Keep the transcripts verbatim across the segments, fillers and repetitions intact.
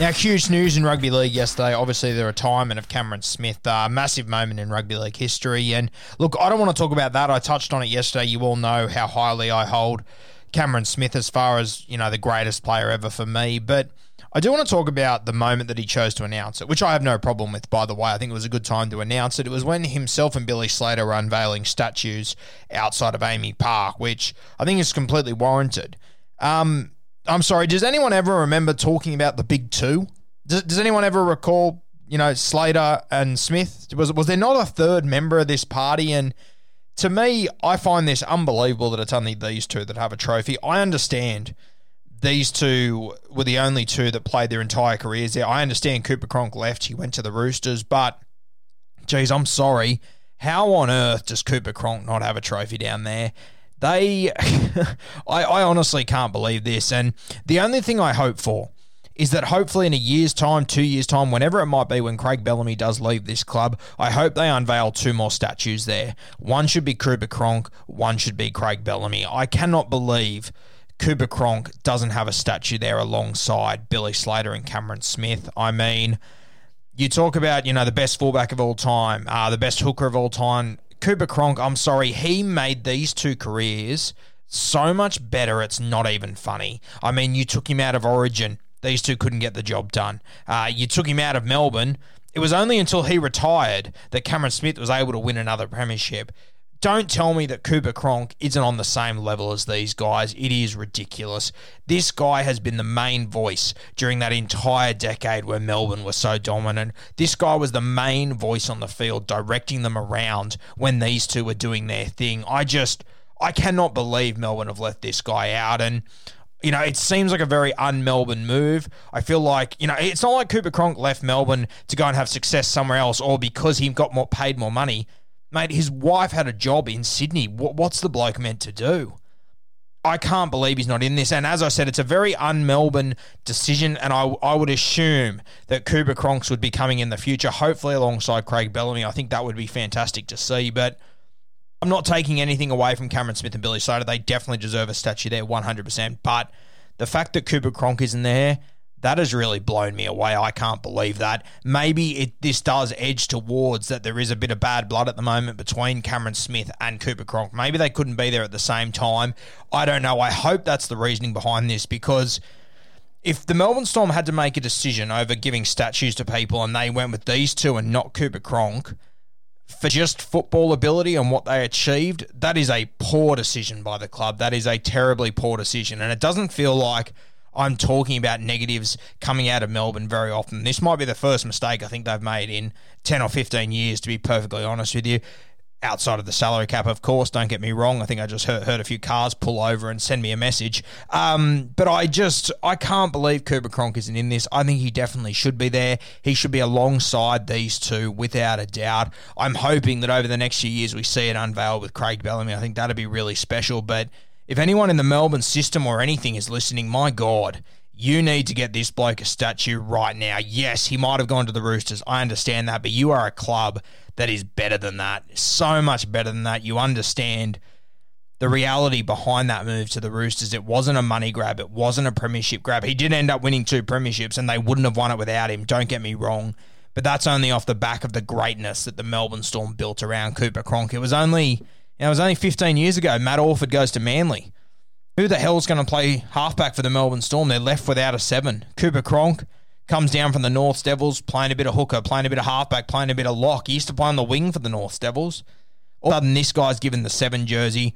Now, huge news in rugby league yesterday. Obviously, the retirement of Cameron Smith, uh, massive moment in rugby league history. And look, I don't want to talk about that. I touched on it yesterday. You all know how highly I hold Cameron Smith as far as, you know, the greatest player ever for me. But I do want to talk about the moment that he chose to announce it, which I have no problem with, by the way. I think it was a good time to announce it. It was when himself and Billy Slater were unveiling statues outside of A A M I Park, which I think is completely warranted. Um... I'm sorry, does anyone ever remember talking about the big two? Does, does anyone ever recall, you know, Slater and Smith? Was was there not a third member of this party? And to me, I find this unbelievable that it's only these two that have a trophy. I understand these two were the only two that played their entire careers there. I understand Cooper Cronk left, he went to the Roosters, but, geez, I'm sorry. How on earth does Cooper Cronk not have a trophy down there? They, I, I honestly can't believe this. And the only thing I hope for is that hopefully in a year's time, two years' time, whenever it might be when Craig Bellamy does leave this club, I hope they unveil two more statues there. One should be Cooper Cronk, one should be Craig Bellamy. I cannot believe Cooper Cronk doesn't have a statue there alongside Billy Slater and Cameron Smith. I mean, you talk about, you know, the best fullback of all time, uh, the best hooker of all time. Cooper Cronk, I'm sorry, he made these two careers so much better it's not even funny. I mean, you took him out of Origin. These two couldn't get the job done. Uh, you took him out of Melbourne. It was only until he retired that Cameron Smith was able to win another premiership. Don't tell me that Cooper Cronk isn't on the same level as these guys. It is ridiculous. This guy has been the main voice during that entire decade where Melbourne was so dominant. This guy was the main voice on the field, directing them around when these two were doing their thing. I just, I cannot believe Melbourne have left this guy out. And, you know, it seems like a very un-Melbourne move. I feel like, you know, it's not like Cooper Cronk left Melbourne to go and have success somewhere else or because he got more paid more money. Mate, his wife had a job in Sydney. What's the bloke meant to do? I can't believe he's not in this. And as I said, it's a very un-Melbourne decision, and I, I would assume that Cooper Cronks would be coming in the future, hopefully alongside Craig Bellamy. I think that would be fantastic to see, but I'm not taking anything away from Cameron Smith and Billy Slater. They definitely deserve a statue there, one hundred percent. But the fact that Cooper Cronk isn't there, that has really blown me away. I can't believe that. Maybe it this does edge towards that there is a bit of bad blood at the moment between Cameron Smith and Cooper Cronk. Maybe they couldn't be there at the same time. I don't know. I hope that's the reasoning behind this, because if the Melbourne Storm had to make a decision over giving statues to people and they went with these two and not Cooper Cronk for just football ability and what they achieved, that is a poor decision by the club. That is a terribly poor decision. And it doesn't feel like I'm talking about negatives coming out of Melbourne very often. This might be the first mistake I think they've made in ten or fifteen years, to be perfectly honest with you. outside of the salary cap, of course, don't get me wrong. I think I just heard, heard a few cars pull over and send me a message. Um, but I just, I can't believe Cooper Cronk isn't in this. I think he definitely should be there. He should be alongside these two without a doubt. I'm hoping that over the next few years we see it unveiled with Craig Bellamy. I think that'd be really special. But if anyone in the Melbourne system or anything is listening, my God, you need to get this bloke a statue right now. Yes, he might have gone to the Roosters. I understand that, but you are a club that is better than that. So much better than that. You understand the reality behind that move to the Roosters. It wasn't a money grab. It wasn't a premiership grab. He did end up winning two premierships, and they wouldn't have won it without him. Don't get me wrong. But that's only off the back of the greatness that the Melbourne Storm built around Cooper Cronk. It was only, you know, it was only fifteen years ago. Matt Orford goes to Manly. Who the hell's going to play halfback for the Melbourne Storm? They're left without a seven. Cooper Cronk comes down from the North Devils, playing a bit of hooker, playing a bit of halfback, playing a bit of lock. He used to play on the wing for the North Devils. All of a sudden, this guy's given the seven jersey.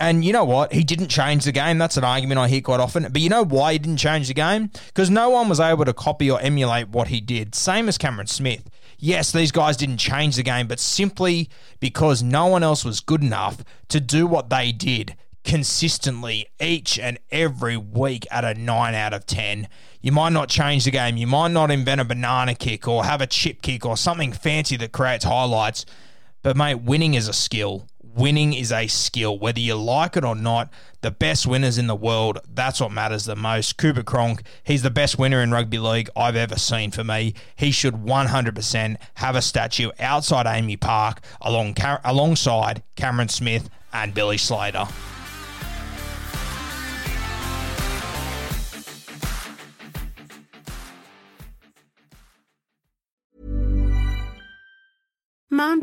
And you know what? He didn't change the game. That's an argument I hear quite often. But you know why he didn't change the game? Because no one was able to copy or emulate what he did. Same as Cameron Smith. Yes, these guys didn't change the game, but simply because no one else was good enough to do what they did consistently each and every week at a nine out of ten. You might not change the game. You might not invent a banana kick or have a chip kick or something fancy that creates highlights. But, mate, winning is a skill. Winning is a skill. Whether you like it or not, the best winners in the world, that's what matters the most. Cooper Cronk, he's the best winner in rugby league I've ever seen for me. He should one hundred percent have a statue outside A A M I Park along, alongside Cameron Smith and Billy Slater. Mom